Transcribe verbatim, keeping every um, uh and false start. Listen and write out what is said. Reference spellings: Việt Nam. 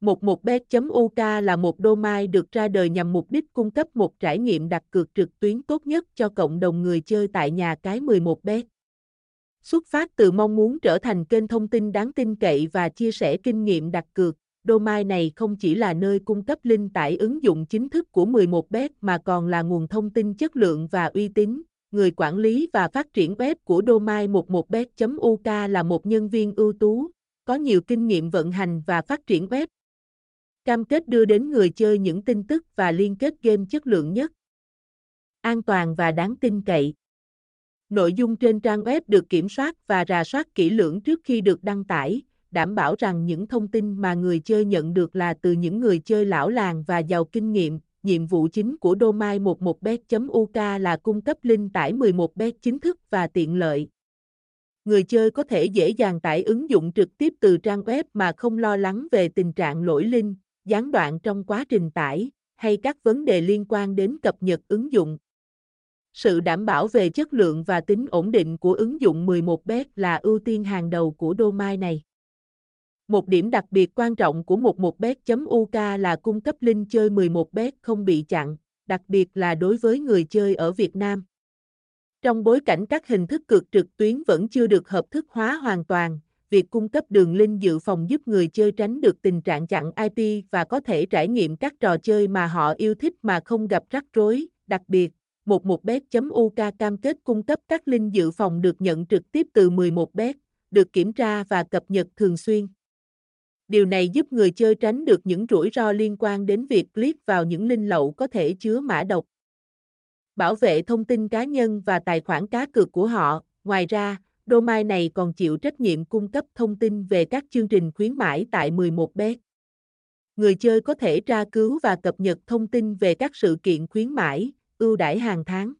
mười một bet chấm u k là một domain được ra đời nhằm mục đích cung cấp một trải nghiệm đặt cược trực tuyến tốt nhất cho cộng đồng người chơi tại nhà cái mười một bet. Xuất phát từ mong muốn trở thành kênh thông tin đáng tin cậy và chia sẻ kinh nghiệm đặt cược, domain này không chỉ là nơi cung cấp link tải ứng dụng chính thức của mười một bet mà còn là nguồn thông tin chất lượng và uy tín. Người quản lý và phát triển web của domain mười một bet chấm u k là một nhân viên ưu tú, có nhiều kinh nghiệm vận hành và phát triển web. Cam kết đưa đến người chơi những tin tức và liên kết game chất lượng nhất, an toàn và đáng tin cậy. Nội dung trên trang web được kiểm soát và rà soát kỹ lưỡng trước khi được đăng tải, đảm bảo rằng những thông tin mà người chơi nhận được là từ những người chơi lão làng và giàu kinh nghiệm. Nhiệm vụ chính của domain mười một bet chấm u k là cung cấp link tải mười một bet chính thức và tiện lợi. Người chơi có thể dễ dàng tải ứng dụng trực tiếp từ trang web mà không lo lắng về tình trạng lỗi link, gián đoạn trong quá trình tải, hay các vấn đề liên quan đến cập nhật ứng dụng. Sự đảm bảo về chất lượng và tính ổn định của ứng dụng mười một bet là ưu tiên hàng đầu của domain này. Một điểm đặc biệt quan trọng của mười một bet chấm u k là cung cấp link chơi mười một bet không bị chặn, đặc biệt là đối với người chơi ở Việt Nam. Trong bối cảnh các hình thức cược trực tuyến vẫn chưa được hợp thức hóa hoàn toàn, việc cung cấp đường link dự phòng giúp người chơi tránh được tình trạng chặn i pê và có thể trải nghiệm các trò chơi mà họ yêu thích mà không gặp rắc rối. Đặc biệt, mười một bet chấm u k cam kết cung cấp các link dự phòng được nhận trực tiếp từ mười một bet, được kiểm tra và cập nhật thường xuyên. Điều này giúp người chơi tránh được những rủi ro liên quan đến việc click vào những link lậu có thể chứa mã độc. Bảo vệ thông tin cá nhân và tài khoản cá cược của họ. Ngoài ra, domain này còn chịu trách nhiệm cung cấp thông tin về các chương trình khuyến mãi tại mười một bet. Người chơi có thể tra cứu và cập nhật thông tin về các sự kiện khuyến mãi, ưu đãi hàng tháng.